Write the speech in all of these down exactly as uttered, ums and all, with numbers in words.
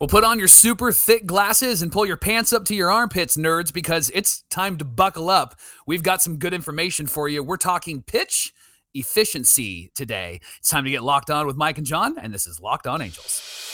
Well, put on your super thick glasses and pull your pants up to your armpits, nerds, because it's time to buckle up. We've got some good information for you. We're talking pitch efficiency today. It's time to get locked on with Mike and John, and this is Locked On Angels.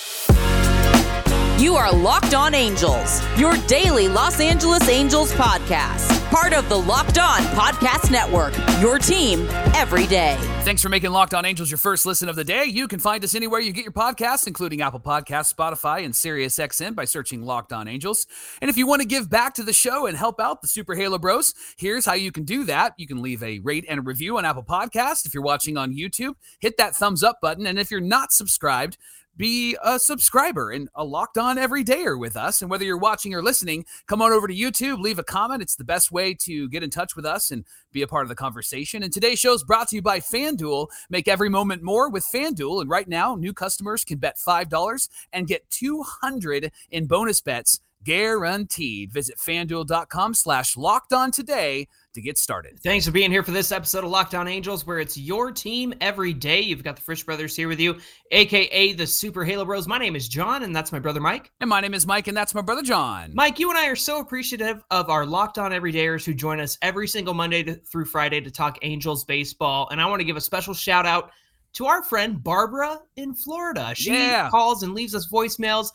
You are Locked On Angels, your daily Los Angeles Angels podcast. Part of the Locked On Podcast Network, your team every day. Thanks for making Locked On Angels your first listen of the day. You can find us anywhere you get your podcasts, including Apple Podcasts, Spotify, and SiriusXM by searching Locked On Angels. And if you want to give back to the show and help out the Super Halo Bros, here's how you can do that. You can leave a rate and a review on Apple Podcasts. If you're watching on YouTube, hit that thumbs up button. And if you're not subscribed, be a subscriber and a Locked On everydayer with us. And whether you're watching or listening, come on over to YouTube, leave a comment. It's the best way to get in touch with us and be a part of the conversation. And today's show is brought to you by FanDuel. Make every moment more with FanDuel. And right now, new customers can bet five dollars and get two hundred dollars in bonus bets guaranteed. Visit FanDuel.com slash Locked On today to get started. Thanks for being here for this episode of Locked On Angels, where it's your team every day. You've got the Frisch brothers here with you, aka the Super Halo Bros. My name is John, and that's my brother Mike. And my name is Mike, and that's my brother John. Mike, you and I are so appreciative of our Locked On everydayers who join us every single Monday to, through Friday to talk Angels baseball. And I want to give a special shout out to our friend Barbara in Florida. She yeah. calls and leaves us voicemails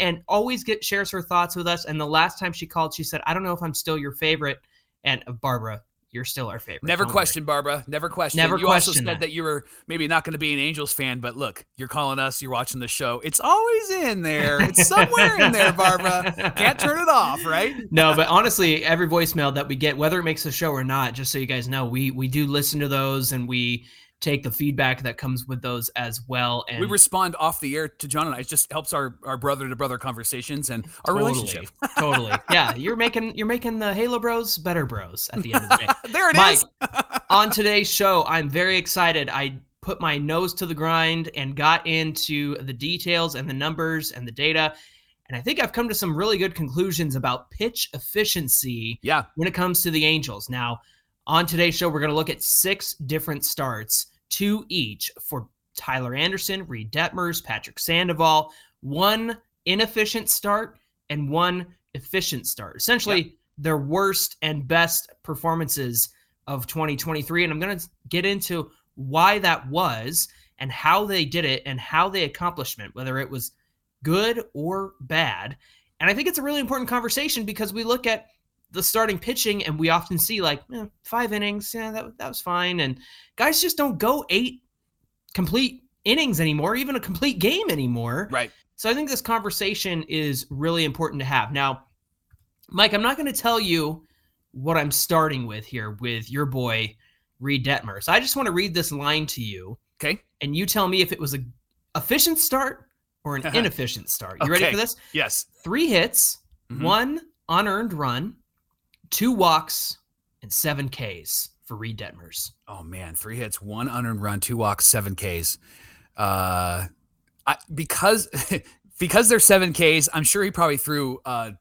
and always get shares her thoughts with us. And the last time she called, she said, "I don't know if I'm still your favorite." And Barbara, you're still our favorite. Never question, Barbara. Never question. Never question. You also said that. that you were maybe not going to be an Angels fan, but look, you're calling us, you're watching the show. It's always in there. It's somewhere in there, Barbara. Can't turn it off, right? No, but honestly, every voicemail that we get, whether it makes the show or not, just so you guys know, we we do listen to those, and we take the feedback that comes with those as well. And we respond off the air to John and I. It just helps our, our brother to brother conversations and our totally, relationship. Totally. Yeah. You're making, you're making the Halo Bros better bros at the end of the day. There it Mike, is. On today's show, I'm very excited. I put my nose to the grind and got into the details and the numbers and the data. And I think I've come to some really good conclusions about pitch efficiency yeah. when it comes to the Angels. Now, on today's show, we're going to look at six different starts, two each, for Tyler Anderson, Reid Detmers, Patrick Sandoval, one inefficient start and one efficient start. Essentially, yep. their worst and best performances of twenty twenty-three. And I'm going to get into why that was and how they did it and how they accomplished it, whether it was good or bad. And I think it's a really important conversation because we look at the starting pitching, and we often see like eh, five innings. Yeah, that that was fine. And guys just don't go eight complete innings anymore, even a complete game anymore. Right. So I think this conversation is really important to have. Now, Mike, I'm not going to tell you what I'm starting with here with your boy, Reid Detmers. I just want to read this line to you. Okay. And you tell me if it was an efficient start or an inefficient start. You okay. ready for this? Yes. Three hits, mm-hmm. one unearned run, two walks, and seven Ks for Reid Detmers. Oh man, three hits, one unearned run, two walks, seven Ks. Uh, I, because because they're seven Ks, I'm sure he probably threw a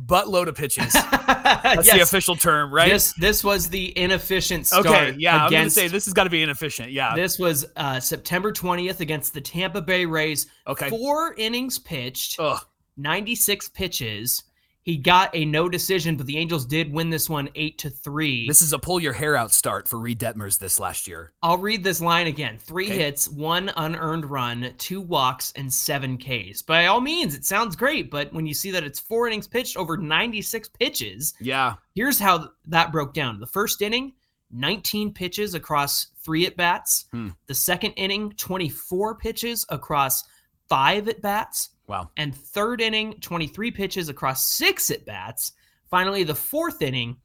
buttload of pitches. That's yes. the official term, right? This this was the inefficient start. Okay, yeah, against, I'm gonna say this has got to be inefficient. Yeah, this was uh, September twentieth against the Tampa Bay Rays. Okay, four innings pitched, Ugh. ninety-six pitches. He got a no decision, but the Angels did win this one eight to three. This is a pull your hair out start for Reid Detmers this last year. I'll read this line again. Three okay. hits, one unearned run, two walks, and seven Ks. By all means, it sounds great, but when you see that it's four innings pitched over ninety-six pitches, yeah. here's how that broke down. The first inning, nineteen pitches across three at-bats. Hmm. The second inning, twenty-four pitches across five at-bats. Wow. And third inning, twenty-three pitches across six at-bats. Finally, the fourth inning,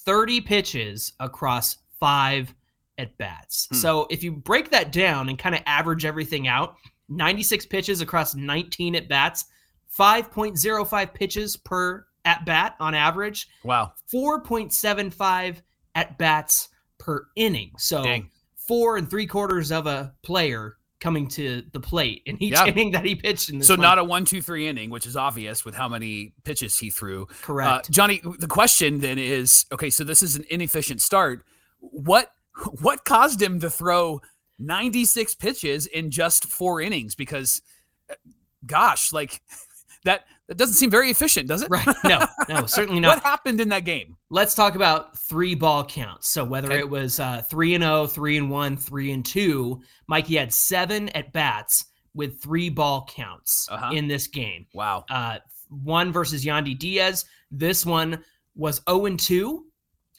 thirty pitches across five at-bats. Hmm. So if you break that down and kind of average everything out, ninety-six pitches across nineteen at-bats, five point oh five pitches per at-bat on average. Wow. four point seven five at-bats per inning. So Dang. four and three quarters of a player coming to the plate in each yeah. inning that he pitched in this So one. Not a one, two, three inning, which is obvious with how many pitches he threw. Correct. Uh, Johnny, the question then is, okay, so this is an inefficient start. What what caused him to throw ninety-six pitches in just four innings? Because, gosh, like That that doesn't seem very efficient, does it? Right. No, no, certainly not. What happened in that game? Let's talk about three ball counts. So whether okay. it was uh, three and oh, three and one, three and two, Mikey had seven at bats with three ball counts uh-huh. in this game. Wow. Uh, one versus Yandy Diaz. This one was oh and two.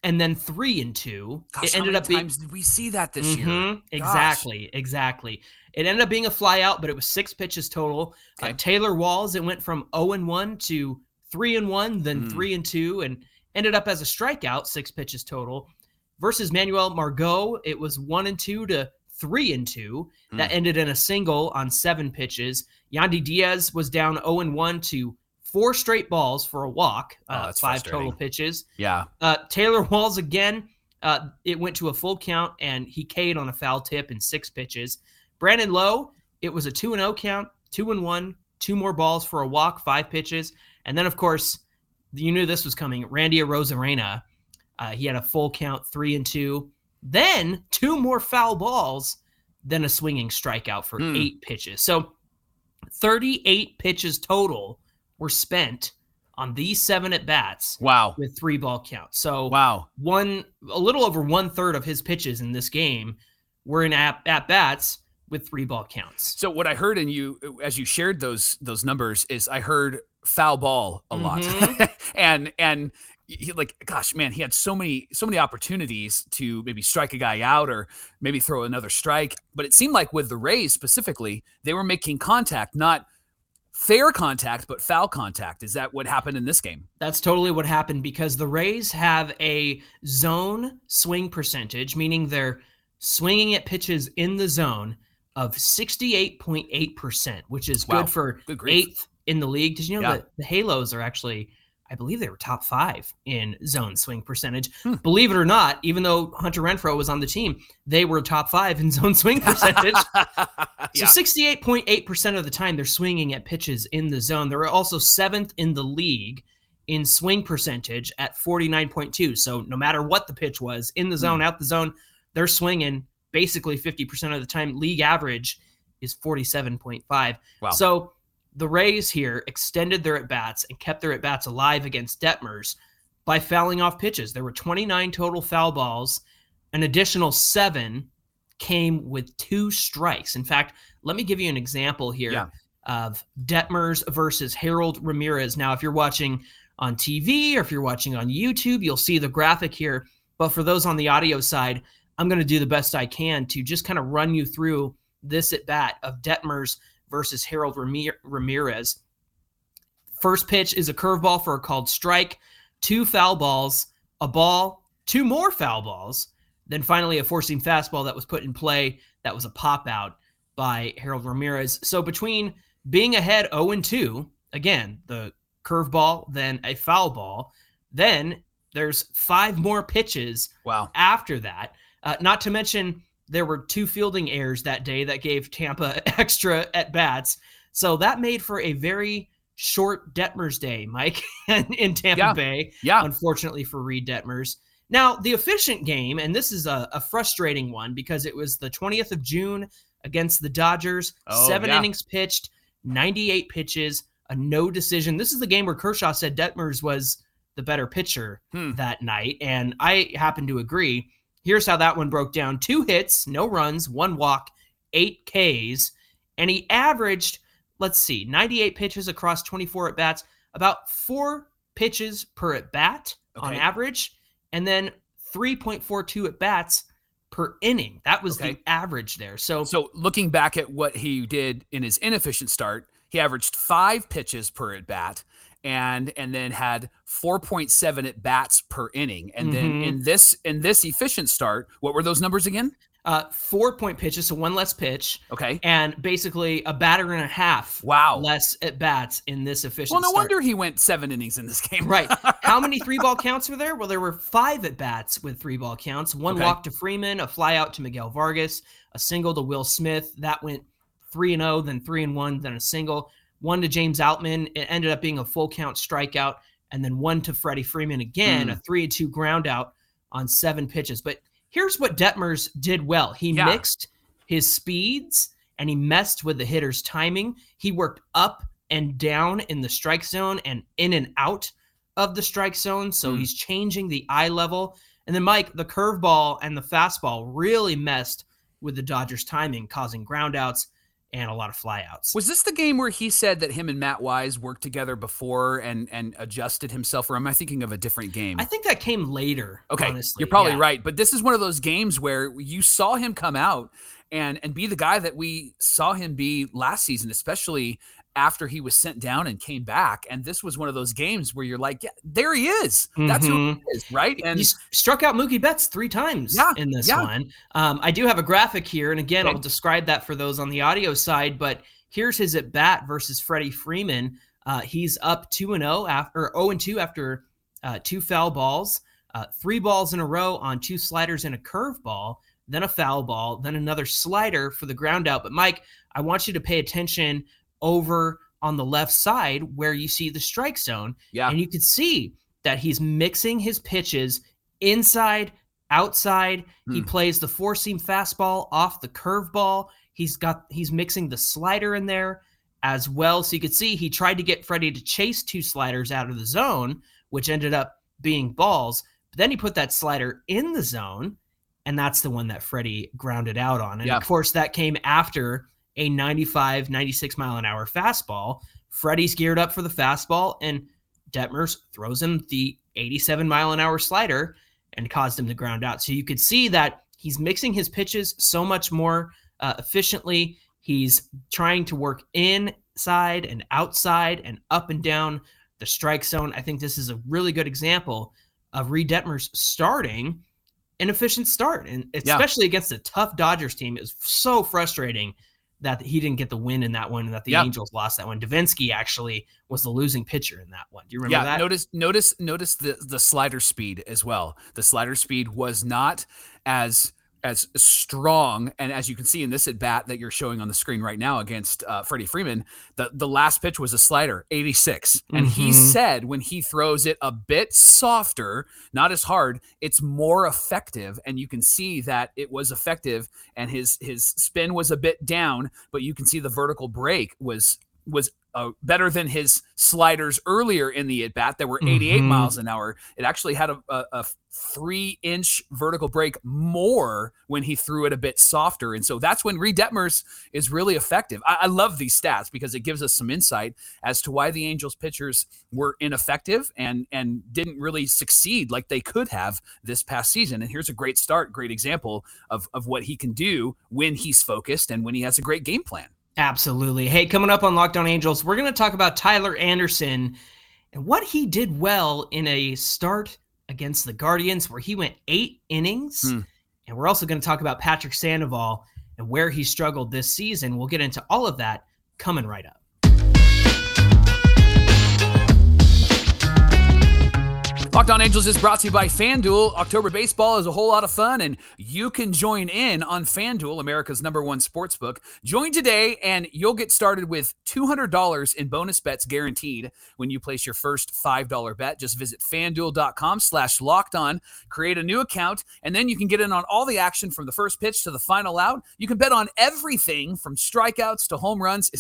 And then three and two. Gosh, it ended how many up being, times did we see that this mm-hmm, year? Gosh. Exactly, exactly. It ended up being a fly out, but it was six pitches total. Okay. Uh, Taylor Walls, it went from zero and one to three and one, then mm. three and two, and ended up as a strikeout, six pitches total. Versus Manuel Margot, it was one and two to three and two. Mm. That ended in a single on seven pitches. Yandy Diaz was down zero and one to four straight balls for a walk, oh, uh, five total pitches. Yeah. Uh, Taylor Walls again, uh, it went to a full count, and he K'd on a foul tip in six pitches. Brandon Lowe, it was a two and oh count, two and one, two more balls for a walk, five pitches. And then, of course, you knew this was coming. Randy Arozarena, uh, he had a full count, three and two. Then two more foul balls, then a swinging strikeout for mm. eight pitches. So thirty-eight pitches total were spent on these seven at bats. Wow. With three ball counts. So wow. one, a little over one third of his pitches in this game were in at, at bats with three ball counts. So what I heard in you, as you shared those, those numbers is I heard foul ball a mm-hmm. lot and, and he, like, gosh, man, he had so many, so many opportunities to maybe strike a guy out or maybe throw another strike. But it seemed like with the Rays specifically, they were making contact, not fair contact, but foul contact. Is that what happened in this game? That's totally what happened, because the Rays have a zone swing percentage, meaning they're swinging at pitches in the zone of sixty-eight point eight percent, which is wow. good for good eighth in the league. Did you know yeah. that the Halos are actually, I believe they were top five in zone swing percentage. Hmm. Believe it or not, even though Hunter Renfroe was on the team, they were top five in zone swing percentage. So yeah. sixty-eight point eight percent of the time they're swinging at pitches in the zone. They're also seventh in the league in swing percentage at forty-nine point two. So no matter what the pitch was, in the zone, mm. out the zone, they're swinging basically fifty percent of the time. League average is forty-seven point five. Wow. So the Rays here extended their at-bats and kept their at-bats alive against Detmers by fouling off pitches. There were twenty-nine total foul balls. An additional seven came with two strikes. In fact, let me give you an example here yeah. of Detmers versus Harold Ramírez. Now, if you're watching on T V or if you're watching on YouTube, you'll see the graphic here. But for those on the audio side, I'm going to do the best I can to just kind of run you through this at-bat of Detmers versus Harold Ramírez. First pitch is a curveball for a called strike, two foul balls, a ball, two more foul balls, then finally a four-seam fastball that was put in play. That was a pop-out by Harold Ramírez. So between being ahead oh and two, again, the curveball, then a foul ball, then there's five more pitches wow. after that. Uh, not to mention there were two fielding errors that day that gave Tampa extra at-bats. So that made for a very short Detmers day, Mike, in Tampa yeah. Bay, yeah. unfortunately for Reid Detmers. Now, the efficient game, and this is a, a frustrating one because it was the twentieth of June against the Dodgers, oh, seven yeah. innings pitched, ninety-eight pitches, a no decision. This is the game where Kershaw said Detmers was the better pitcher hmm. that night, and I happen to agree. Here's how that one broke down. Two hits, no runs, one walk, eight Ks, and he averaged, let's see, ninety-eight pitches across twenty-four at-bats, about four pitches per at-bat okay. on average, and then three point four two at-bats per inning. That was okay. the average there. So, so looking back at what he did in his inefficient start, he averaged five pitches per at-bat, and and then had four point seven at bats per inning. And then mm-hmm. in this in this efficient start, what were those numbers again? Uh, four point pitches, so one less pitch. Okay. And basically a batter and a half wow. less at bats in this efficient Well, no start. Wonder he went seven innings in this game. Right. How many three ball counts were there? Well, there were five at bats with three ball counts. One okay. walk to Freeman, a fly out to Miguel Vargas, a single to Will Smith. That went three and oh, then three and one, then a single. One to James Outman. It ended up being a full count strikeout. And then one to Freddie Freeman again, mm. a three and two ground out on seven pitches. But here's what Detmers did well. He yeah. mixed his speeds and he messed with the hitter's timing. He worked up and down in the strike zone and in and out of the strike zone. So mm. he's changing the eye level. And then, Mike, the curveball and the fastball really messed with the Dodgers' timing, causing groundouts and a lot of flyouts. Was this the game where he said that him and Matt Wise worked together before and and adjusted himself, or am I thinking of a different game? I think that came later. Okay, honestly. You're probably yeah. right. But this is one of those games where you saw him come out and and be the guy that we saw him be last season, especially after he was sent down and came back. And this was one of those games where you're like, yeah, there he is. That's mm-hmm. who he is, right? And he struck out Mookie Betts three times yeah, in this yeah. one. Um, I do have a graphic here. And again, okay. I'll describe that for those on the audio side, but here's his at bat versus Freddie Freeman. Uh, he's up two and oh after oh and two after uh, two foul balls, uh, three balls in a row on two sliders and a curveball, then a foul ball, then another slider for the ground out. But Mike, I want you to pay attention over on the left side where you see the strike zone. Yeah. And you could see that he's mixing his pitches inside, outside. Mm. He plays the four-seam fastball off the curveball. He's got he's mixing the slider in there as well. So you could see he tried to get Freddie to chase two sliders out of the zone, which ended up being balls. But then he put that slider in the zone, and that's the one that Freddie grounded out on. And, yeah. of course, that came after a ninety-five, ninety-six mile an hour fastball. Freddie's geared up for the fastball, and Detmers throws him the eighty-seven mile an hour slider and caused him to ground out. So you could see that he's mixing his pitches so much more uh, efficiently. He's trying to work inside and outside and up and down the strike zone. I think this is a really good example of Reid Detmers starting an efficient start, and especially yeah. against a tough Dodgers team. It was so frustrating that he didn't get the win in that one, and that the yep. Angels lost that one. Davinsky actually was the losing pitcher in that one. Do you remember yeah, that? Yeah, notice, notice, notice the, the slider speed as well. The slider speed was not as as strong, and as you can see in this at-bat that you're showing on the screen right now against uh, Freddie Freeman, the, the last pitch was a slider, eighty-six. And mm-hmm. he said when he throws it a bit softer, not as hard, it's more effective. And you can see that it was effective, and his his spin was a bit down, but you can see the vertical break was was uh, better than his sliders earlier in the at-bat that were eighty-eight mm-hmm. miles an hour. It actually had a, a, a three-inch vertical break more when he threw it a bit softer. And so that's when Reid Detmers is really effective. I, I love these stats because it gives us some insight as to why the Angels pitchers were ineffective and, and didn't really succeed like they could have this past season. And here's a great start, great example of, of what he can do when he's focused and when he has a great game plan. Absolutely. Hey, coming up on Locked On Angels, we're going to talk about Tyler Anderson and what he did well in a start against the Guardians where he went eight innings. Hmm. And we're also going to talk about Patrick Sandoval and where he struggled this season. We'll get into all of that coming right up. Locked On Angels is brought to you by FanDuel. October baseball is a whole lot of fun, and you can join in on FanDuel, America's number one sportsbook. Join today, and you'll get started with two hundred dollars in bonus bets guaranteed when you place your first five dollars bet. Just visit FanDuel.com slash locked on, create a new account, and then you can get in on all the action from the first pitch to the final out. You can bet on everything from strikeouts to home runs.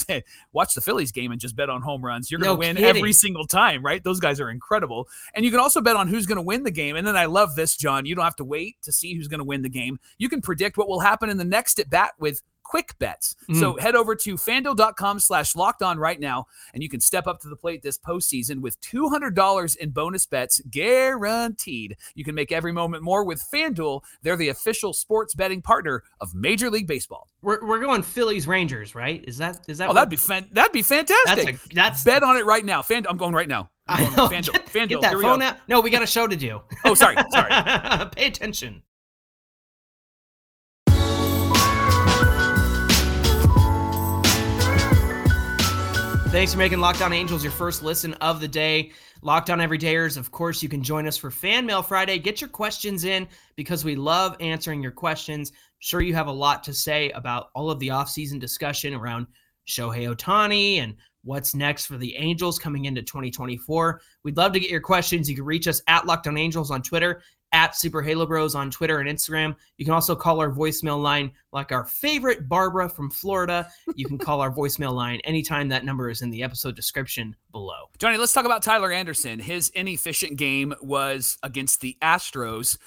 Watch the Phillies game and just bet on home runs. You're going to no win kidding. every single time, right? Those guys are incredible. And you can also bet on who's going to win the game. And then I love this, John. You don't have to wait to see who's going to win the game. You can predict what will happen in the next at bat with quick bets. Mm. So head over to FanDuel.com slash locked on right now, and you can step up to the plate this postseason with two hundred dollars in bonus bets guaranteed. You can make every moment more with FanDuel. They're the official sports betting partner of Major League Baseball. We're we're going Phillies Rangers, right? Is that is that? Oh, that'd be fan- that'd be fantastic. That's, a, that's bet on it right now. Fan- I'm going right now. I know. FanDuel. Get, FanDuel. Get that phone go. out. No, we got a show to do. Oh, sorry. Sorry. Pay attention. Thanks for making Locked On Angels your first listen of the day. Locked On Everydayers, of course, you can join us for Fan Mail Friday. Get your questions in because we love answering your questions. I'm sure you have a lot to say about all of the offseason discussion around Shohei Ohtani and what's next for the Angels coming into twenty twenty-four. We'd love to get your questions. You can reach us at Locked On Angels on Twitter, at at Super Halo Bros on Twitter and Instagram. You can also call our voicemail line, like our favorite Barbara from Florida. You can call our voicemail line anytime. That number is in the episode description below. Johnny, let's talk about Tyler Anderson. His inefficient game was against the Astros.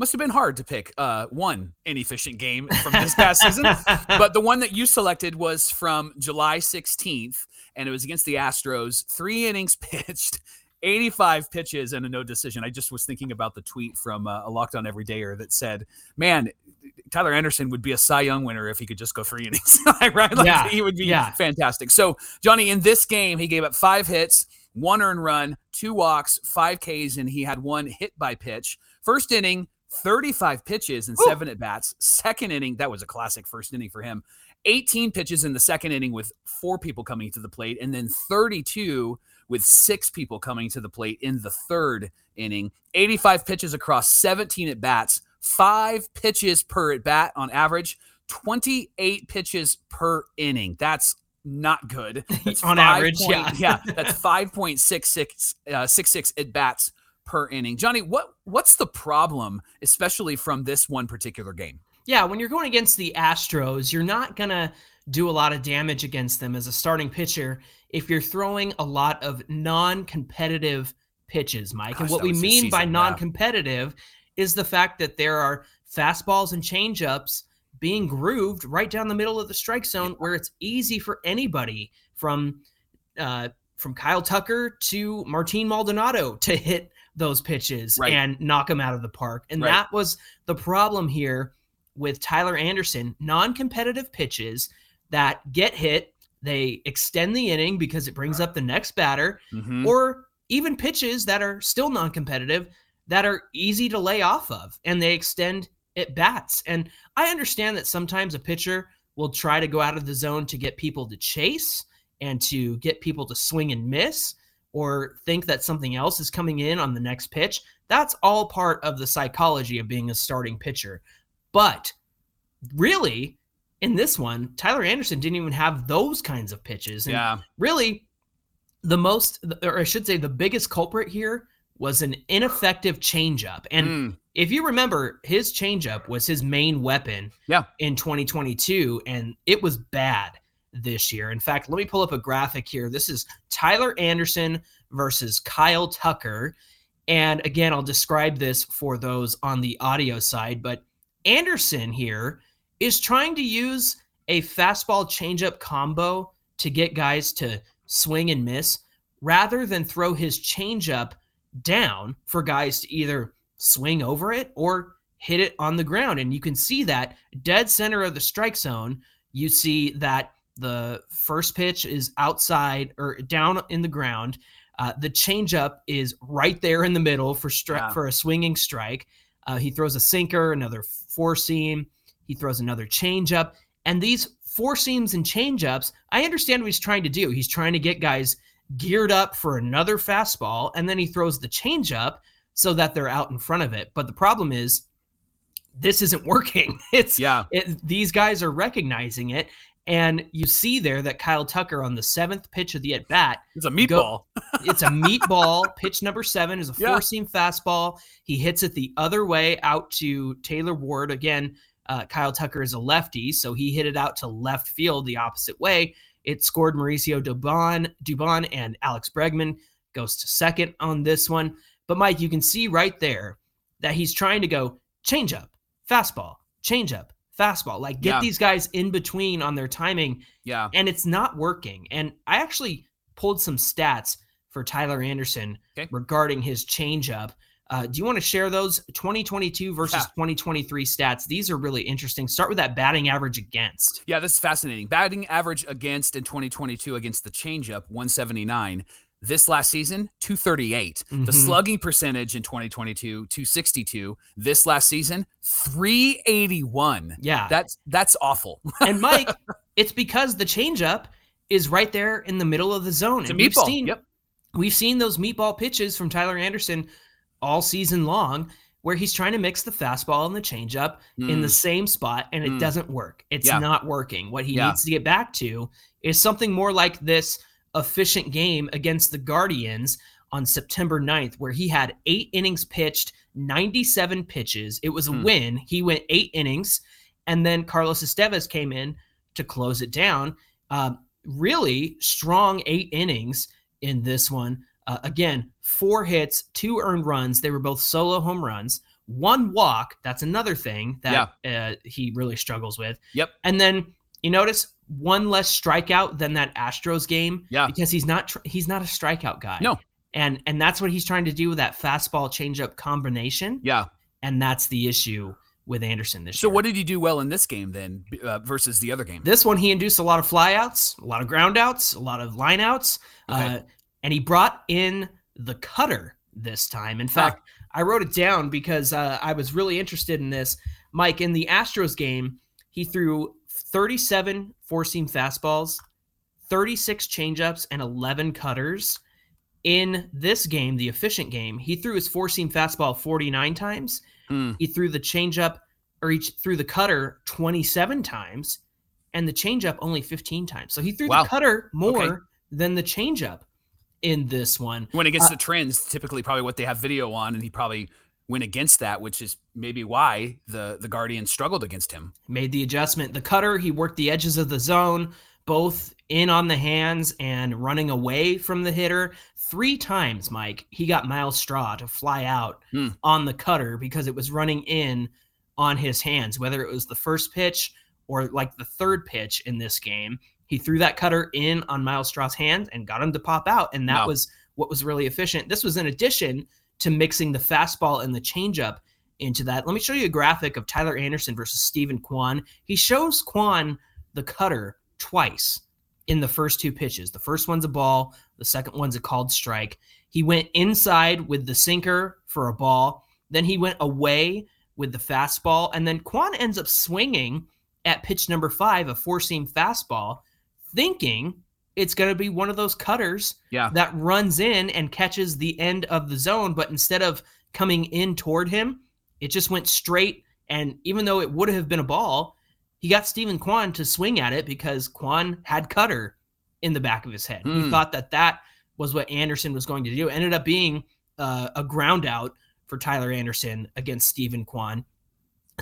Must have been hard to pick uh, one inefficient game from this past season, but the one that you selected was from July sixteenth, and it was against the Astros. Three innings pitched, eighty-five pitches, and a no decision. I just was thinking about the tweet from uh, a Locked On Everydayer that said, man, Tyler Anderson would be a Cy Young winner if he could just go three innings, right? Like, yeah, he would be yeah. fantastic. So, Johnny, in this game, he gave up five hits, one earned run, two walks, five Ks, and he had one hit by pitch. First inning, thirty-five pitches and Ooh. seven at-bats. Second inning, that was a classic first inning for him. eighteen pitches in the second inning with four people coming to the plate, and then thirty-two with six people coming to the plate in the third inning. eighty-five pitches across seventeen at-bats, five pitches per at-bat on average, twenty-eight pitches per inning. That's not good. That's on average, point, yeah. yeah. That's five point six six uh, six point six at-bats per inning. Johnny, what what's the problem, especially from this one particular game? Yeah, when you're going against the Astros, you're not going to do a lot of damage against them as a starting pitcher if you're throwing a lot of non-competitive pitches, Mike. Gosh, and what we mean by non-competitive yeah. is the fact that there are fastballs and changeups being grooved right down the middle of the strike zone where it's easy for anybody from uh, from Kyle Tucker to Martin Maldonado to hit those pitches right. and knock them out of the park. And right. that was the problem here with Tyler Anderson. Non-competitive pitches that get hit, they extend the inning because it brings up the next batter, mm-hmm. or even pitches that are still non-competitive that are easy to lay off of, and they extend at bats. And I understand that sometimes a pitcher will try to go out of the zone to get people to chase and to get people to swing and miss or think that something else is coming in on the next pitch. That's all part of the psychology of being a starting pitcher. But really, in this one, Tyler Anderson didn't even have those kinds of pitches. And yeah. really, the most, or I should say the biggest culprit here was an ineffective changeup. And mm. if you remember, his changeup was his main weapon yeah. in twenty twenty-two, and it was bad this year. In fact, let me pull up a graphic here. This is Tyler Anderson versus Kyle Tucker. And again, I'll describe this for those on the audio side, but Anderson here is trying to use a fastball changeup combo to get guys to swing and miss rather than throw his changeup down for guys to either swing over it or hit it on the ground. And you can see that dead center of the strike zone, you see that the first pitch is outside or down in the ground. Uh, the changeup is right there in the middle for stri- yeah. for a swinging strike. Uh, he throws a sinker, another four seam. He throws another changeup. And these four seams and changeups, I understand what he's trying to do. He's trying to get guys geared up for another fastball, and then he throws the changeup so that they're out in front of it. But the problem is this isn't working. It's yeah. it, these guys are recognizing it. And you see there that Kyle Tucker on the seventh pitch of the at-bat. It's a meatball. Go, it's a meatball. Pitch number seven is a yeah. four-seam fastball. He hits it the other way out to Taylor Ward. Again, uh, Kyle Tucker is a lefty, so he hit it out to left field the opposite way. It scored Mauricio Dubon, Dubon and Alex Bregman goes to second on this one. But, Mike, you can see right there that he's trying to go changeup, fastball, changeup, fastball, like get yeah. these guys in between on their timing. Yeah. And it's not working. And I actually pulled some stats for Tyler Anderson okay. regarding his changeup. Uh, do you want to share those twenty twenty-two versus yeah. twenty twenty-three stats? These are really interesting. Start with that batting average against. Yeah, this is fascinating. Batting average against in twenty twenty-two against the changeup, one seventy-nine. This last season, two thirty-eight. Mm-hmm. The slugging percentage in twenty twenty-two, two sixty-two. This last season, three eighty-one. Yeah. That's that's awful. And Mike, it's because the changeup is right there in the middle of the zone. It's and a meatball. We've seen, yep. we've seen those meatball pitches from Tyler Anderson all season long where he's trying to mix the fastball and the changeup mm. in the same spot, and it mm. doesn't work. It's yeah. not working. What he yeah. needs to get back to is something more like this efficient game against the Guardians on September ninth, where he had eight innings pitched, ninety-seven pitches. It was a hmm. win. He went eight innings, and then Carlos Estevez came in to close it down. Um, really strong eight innings in this one. Uh, again, four hits, two earned runs. They were both solo home runs. One walk. That's another thing that yeah. uh, he really struggles with. Yep. And then you notice one less strikeout than that Astros game. Yeah. Because he's not tr- he's not a strikeout guy. No. And and that's what he's trying to do with that fastball changeup combination. Yeah. And that's the issue with Anderson this year. So what did he do well in this game then uh, versus the other game? This one, he induced a lot of flyouts, a lot of groundouts, a lot of lineouts. Okay. Uh, and he brought in the cutter this time. In fact, ah. I wrote it down because uh, I was really interested in this. Mike, in the Astros game, he threw thirty-seven four-seam fastballs, thirty-six changeups, and eleven cutters. In this game, the efficient game, he threw his four-seam fastball forty-nine times. Mm. He threw the changeup, or he threw the cutter twenty-seven times, and the changeup only fifteen times. So he threw wow. the cutter more okay. than the changeup in this one. When it gets uh, the trends, typically probably what they have video on, and he probably went against that, which is maybe why the, the Guardians struggled against him. Made the adjustment. The cutter, he worked the edges of the zone, both in on the hands and running away from the hitter. Three times, Mike, he got Miles Straw to fly out mm. on the cutter because it was running in on his hands, whether it was the first pitch or like the third pitch in this game. He threw that cutter in on Miles Straw's hands and got him to pop out, and that wow. was what was really efficient. This was in addition to mixing the fastball and the changeup into that. Let me show you a graphic of Tyler Anderson versus Stephen Kwan. He shows Kwan the cutter twice in the first two pitches. The first one's a ball. The second one's a called strike. He went inside with the sinker for a ball. Then he went away with the fastball. And then Kwan ends up swinging at pitch number five, a four-seam fastball, thinking it's going to be one of those cutters yeah. that runs in and catches the end of the zone. But instead of coming in toward him, it just went straight. And even though it would have been a ball, he got Stephen Kwan to swing at it because Kwan had cutter in the back of his head. Mm. He thought that that was what Anderson was going to do. It ended up being uh, a ground out for Tyler Anderson against Stephen Kwan.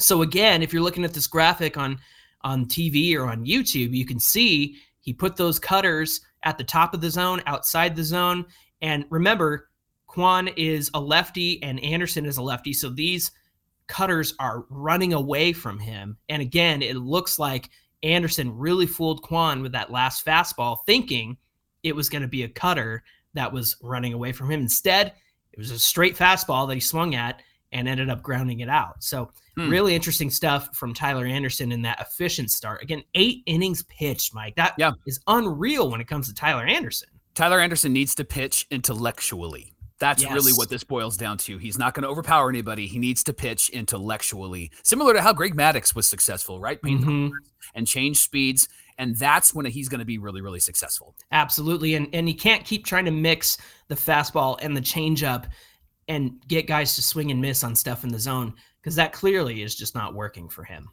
So again, if you're looking at this graphic on, on T V or on YouTube, you can see he put those cutters at the top of the zone, outside the zone. And remember, Kwan is a lefty and Anderson is a lefty. So these cutters are running away from him. And again, it looks like Anderson really fooled Kwan with that last fastball, thinking it was going to be a cutter that was running away from him. Instead, it was a straight fastball that he swung at and ended up grounding it out. So hmm. really interesting stuff from Tyler Anderson in that efficient start. Again, eight innings pitched, Mike. That yeah. is unreal when it comes to Tyler Anderson. Tyler Anderson needs to pitch intellectually. That's yes. really what this boils down to. He's not going to overpower anybody. He needs to pitch intellectually, similar to how Greg Maddux was successful, right? Mm-hmm. And change speeds. And that's when he's going to be really, really successful. Absolutely. And and he can't keep trying to mix the fastball and the changeup and get guys to swing and miss on stuff in the zone, because that clearly is just not working for him.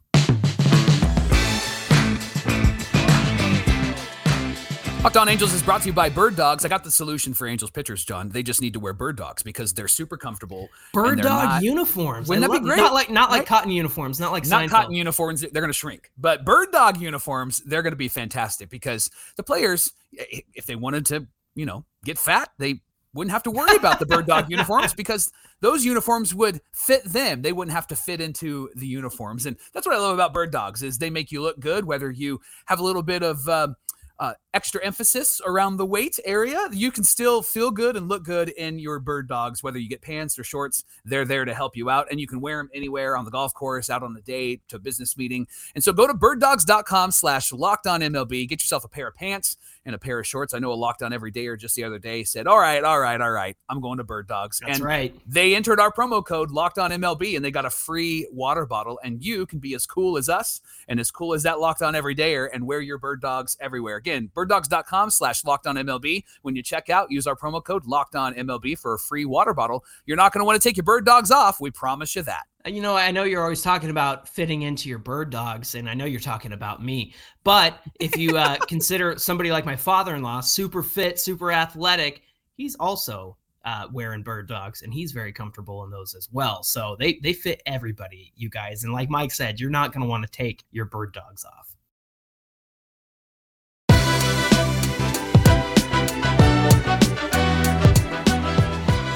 Locked On Angels is brought to you by Bird Dogs. I got the solution for Angels pitchers, John. They just need to wear Bird Dogs because they're super comfortable. Bird Dog not, uniforms. Wouldn't that be great? Not like not like right? cotton uniforms, not like Not Seinfeld. Cotton uniforms. They're going to shrink. But Bird Dog uniforms, they're going to be fantastic because the players, if they wanted to, you know, get fat, they wouldn't have to worry about the Bird Dog uniforms because those uniforms would fit them. They wouldn't have to fit into the uniforms. And that's what I love about Bird Dogs is they make you look good, whether you have a little bit of um, – Uh, extra emphasis around the weight area. You can still feel good and look good in your Bird Dogs, whether you get pants or shorts. They're there to help you out, and you can wear them anywhere, on the golf course, out on a date, to a business meeting. And so go to bird dogs dot com slash locked on M L B. Get yourself a pair of pants and a pair of shorts. I know a Locked On Every Day or just the other day said, all right, all right, all right, I'm going to Bird Dogs. That's and right. They entered our promo code Locked On M L B, and they got a free water bottle. And you can be as cool as us and as cool as that Locked On Every Dayer and wear your Bird Dogs everywhere. Again, bird dogs dot com slash locked on M L B. When you check out, use our promo code Locked On M L B for a free water bottle. You're not going to want to take your Bird Dogs off. We promise you that. You know, I know you're always talking about fitting into your Bird Dogs, and I know you're talking about me. But if you uh, consider somebody like my father-in-law, super fit, super athletic, he's also uh, wearing Bird Dogs, and he's very comfortable in those as well. So they they fit everybody, you guys. And like Mike said, you're not going to want to take your Bird Dogs off.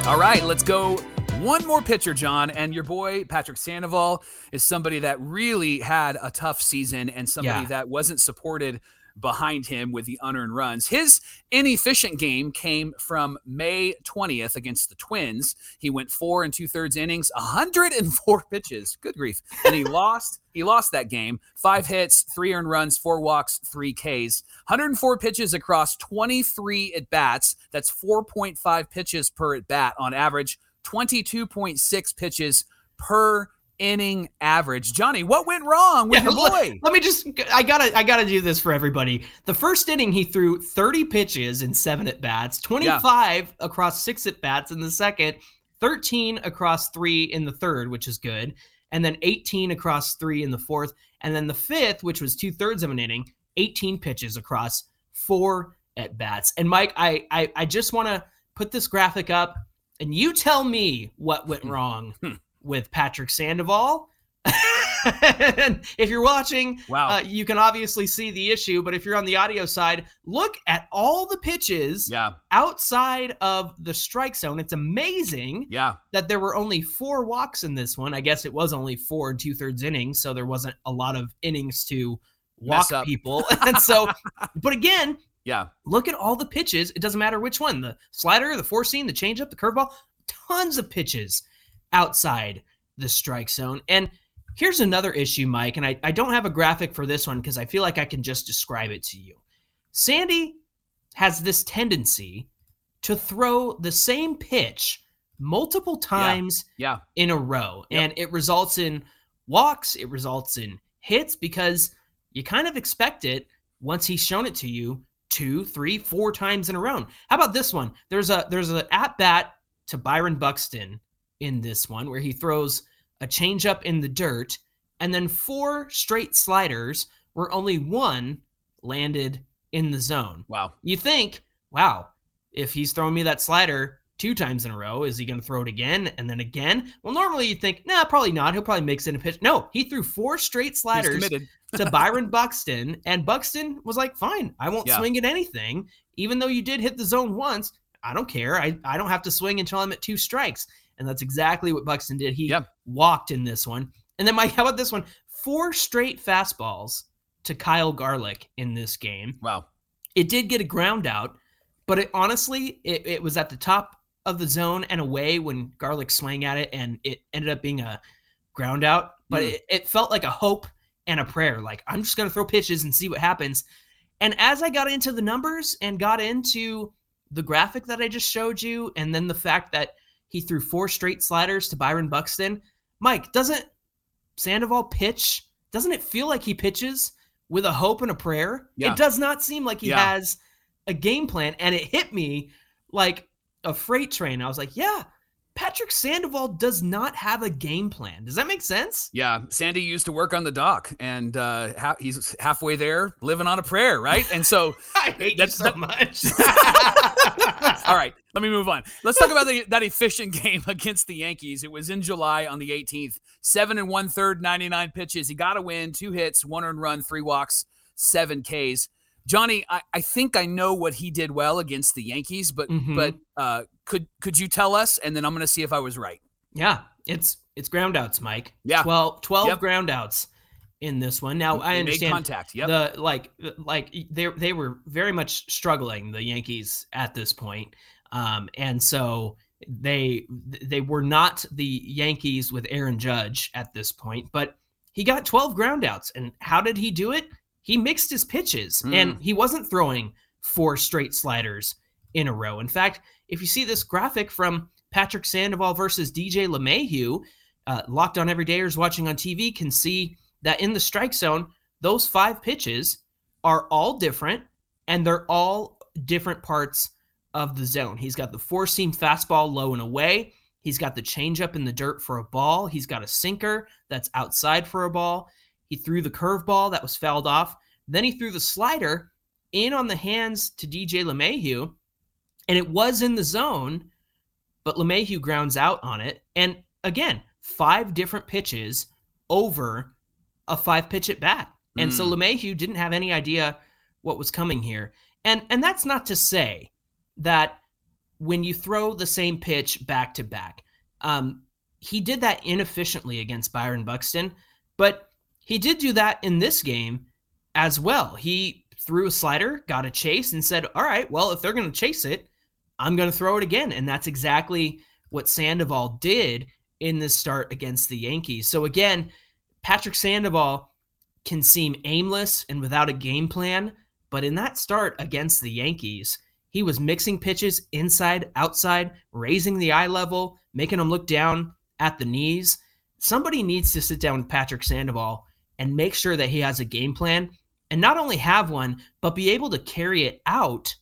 All right, let's go. One more pitcher, John, and your boy Patrick Sandoval is somebody that really had a tough season and somebody yeah. that wasn't supported behind him with the unearned runs. His inefficient game came from May twentieth against the Twins. He went four and two-thirds innings, one hundred four pitches. Good grief. And he lost He lost that game. Five hits, three earned runs, four walks, three Ks. one hundred four pitches across twenty-three at-bats. That's four point five pitches per at-bat on average. twenty-two point six pitches per inning average. Johnny, what went wrong with yeah, your boy? Let, let me just, I gotta, I gotta do this for everybody. The first inning, he threw thirty pitches in seven at-bats, twenty-five yeah. across six at-bats in the second, thirteen across three in the third, which is good, and then eighteen across three in the fourth, and then the fifth, which was two-thirds of an inning, eighteen pitches across four at-bats. And Mike, I, I, I just want to put this graphic up, and you tell me what went wrong with Patrick Sandoval. And if you're watching, wow. uh, you can obviously see the issue. But if you're on the audio side, look at all the pitches yeah. outside of the strike zone. It's amazing yeah. that there were only four walks in this one. I guess it was only four and two-thirds innings, so there wasn't a lot of innings to walk people. And so, but again... Yeah. Look at all the pitches. It doesn't matter which one, the slider, the four seam, the changeup, the curveball, tons of pitches outside the strike zone. And here's another issue, Mike, and I, I don't have a graphic for this one because I feel like I can just describe it to you. Sandy has this tendency to throw the same pitch multiple times yeah. Yeah. in a row, yep. and it results in walks, it results in hits because you kind of expect it once he's shown it to you two, three, four times in a row. How about this one? There's a there's an at-bat to Byron Buxton in this one where he throws a changeup in the dirt, and then four straight sliders where only one landed in the zone. Wow. You think, wow, if he's throwing me that slider two times in a row, is he going to throw it again and then again? Well, normally you think, nah, probably not. He'll probably mix in a pitch. No, he threw four straight sliders to Byron Buxton, and Buxton was like, fine, I won't yeah. swing at anything. Even though you did hit the zone once, I don't care. I, I don't have to swing until I'm at two strikes. And that's exactly what Buxton did. He yeah. walked in this one. And then, Mike, how about this one? Four straight fastballs to Kyle Garlick in this game. Wow. It did get a ground out, but it honestly, it, it was at the top of the zone and away when Garlick swung at it, and it ended up being a ground out, but mm. it, it felt like a hope and a prayer. Like, I'm just going to throw pitches and see what happens. And as I got into the numbers and got into the graphic that I just showed you, and then the fact that he threw four straight sliders to Byron Buxton, Mike, doesn't Sandoval pitch? Doesn't it feel like he pitches with a hope and a prayer? Yeah. It does not seem like he yeah. has a game plan. And it hit me like a freight train. I was like, yeah, Patrick Sandoval does not have a game plan. Does that make sense? Yeah. Sandy used to work on the dock, and uh, ha- he's halfway there living on a prayer. Right. And so I hate that's you so that- much. All right, let me move on. Let's talk about the, that efficient game against the Yankees. It was in July on the eighteenth, seven and one third, ninety-nine pitches. He got a win, two hits, one earned run, three walks, seven Ks. Johnny, I, I think I know what he did well against the Yankees, but mm-hmm. but uh, could could you tell us? And then I'm going to see if I was right. Yeah, it's it's groundouts, Mike. Yeah, twelve, twelve yep. groundouts in this one. Now they I understand contact. Yep. the like like they they were very much struggling, the Yankees, at this point, um, and so they they were not the Yankees with Aaron Judge at this point. But he got twelve groundouts, and how did he do it? He mixed his pitches, mm. and he wasn't throwing four straight sliders in a row. In fact, if you see this graphic from Patrick Sandoval versus D J LeMahieu, uh, Locked On Everydayers watching on T V can see that in the strike zone, those five pitches are all different, and they're all different parts of the zone. He's got the four-seam fastball low and away. He's got the changeup in the dirt for a ball. He's got a sinker that's outside for a ball. He threw the curveball that was fouled off. Then he threw the slider in on the hands to D J LeMahieu, and it was in the zone, but LeMahieu grounds out on it. And again, five different pitches over a five pitch at bat. And mm. so LeMahieu didn't have any idea what was coming here. And, and that's not to say that when you throw the same pitch back to back, um, he did that inefficiently against Byron Buxton, but he did do that in this game as well. He threw a slider, got a chase, and said, all right, well, if they're going to chase it, I'm going to throw it again. And that's exactly what Sandoval did in this start against the Yankees. So again, Patrick Sandoval can seem aimless and without a game plan, but in that start against the Yankees, he was mixing pitches inside, outside, raising the eye level, making them look down at the knees. Somebody needs to sit down with Patrick Sandoval and make sure that he has a game plan, and not only have one, but be able to carry it out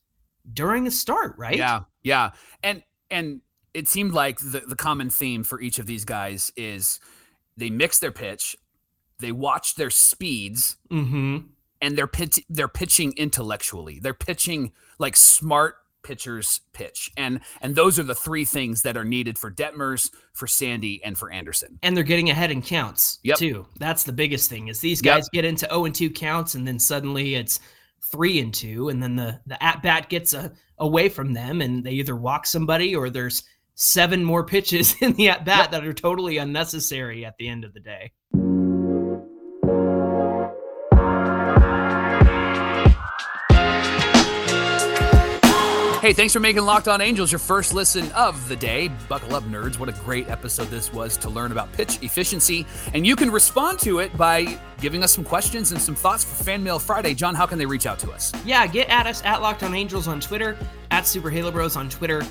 during a start, right? Yeah, yeah. And and it seemed like the, the common theme for each of these guys is they mix their pitch, they watch their speeds, mm-hmm. and they're pitch, they're pitching intellectually. They're pitching like smart pitchers pitch. And and those are the three things that are needed for Detmers, for Sandy, and for Anderson. And they're getting ahead in counts, yep. too. That's the biggest thing, is these guys yep. get into oh and two counts, and then suddenly it's three and two, and then the, the at-bat gets a, away from them, and they either walk somebody or there's seven more pitches in the at-bat yep. that are totally unnecessary at the end of the day. Hey, thanks for making Locked On Angels your first listen of the day. Buckle up, nerds. What a great episode this was to learn about pitch efficiency. And you can respond to it by giving us some questions and some thoughts for Fan Mail Friday. John, how can they reach out to us? Yeah, get at us at Locked On Angels on Twitter, at Super Halo Bros on Twitter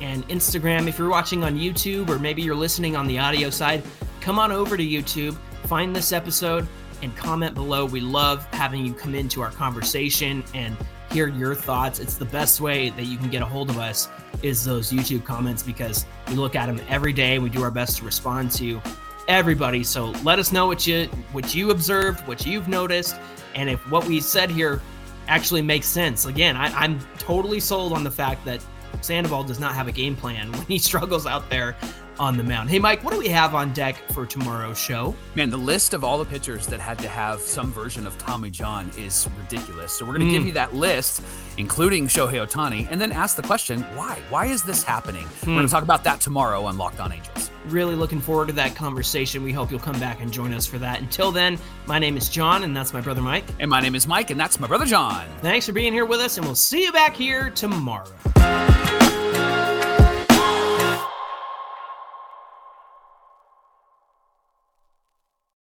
and Instagram. If you're watching on YouTube, or maybe you're listening on the audio side, come on over to YouTube, find this episode, and comment below. We love having you come into our conversation and hear your thoughts. It's the best way that you can get a hold of us, is those YouTube comments, because we look at them every day. We do our best to respond to everybody. So let us know what you what you observed, what you've noticed, and if what we said here actually makes sense. Again, I, I'm totally sold on the fact that Sandoval does not have a game plan when he struggles out there on the mound. Hey, Mike, what do we have on deck for tomorrow's show? Man, the list of all the pitchers that had to have some version of Tommy John is ridiculous. So we're going to mm. give you that list, including Shohei Ohtani, and then ask the question, why? Why is this happening? Mm. We're going to talk about that tomorrow on Locked On Angels. Really looking forward to that conversation. We hope you'll come back and join us for that. Until then, my name is John, and that's my brother Mike. And my name is Mike, and that's my brother John. Thanks for being here with us, and we'll see you back here tomorrow.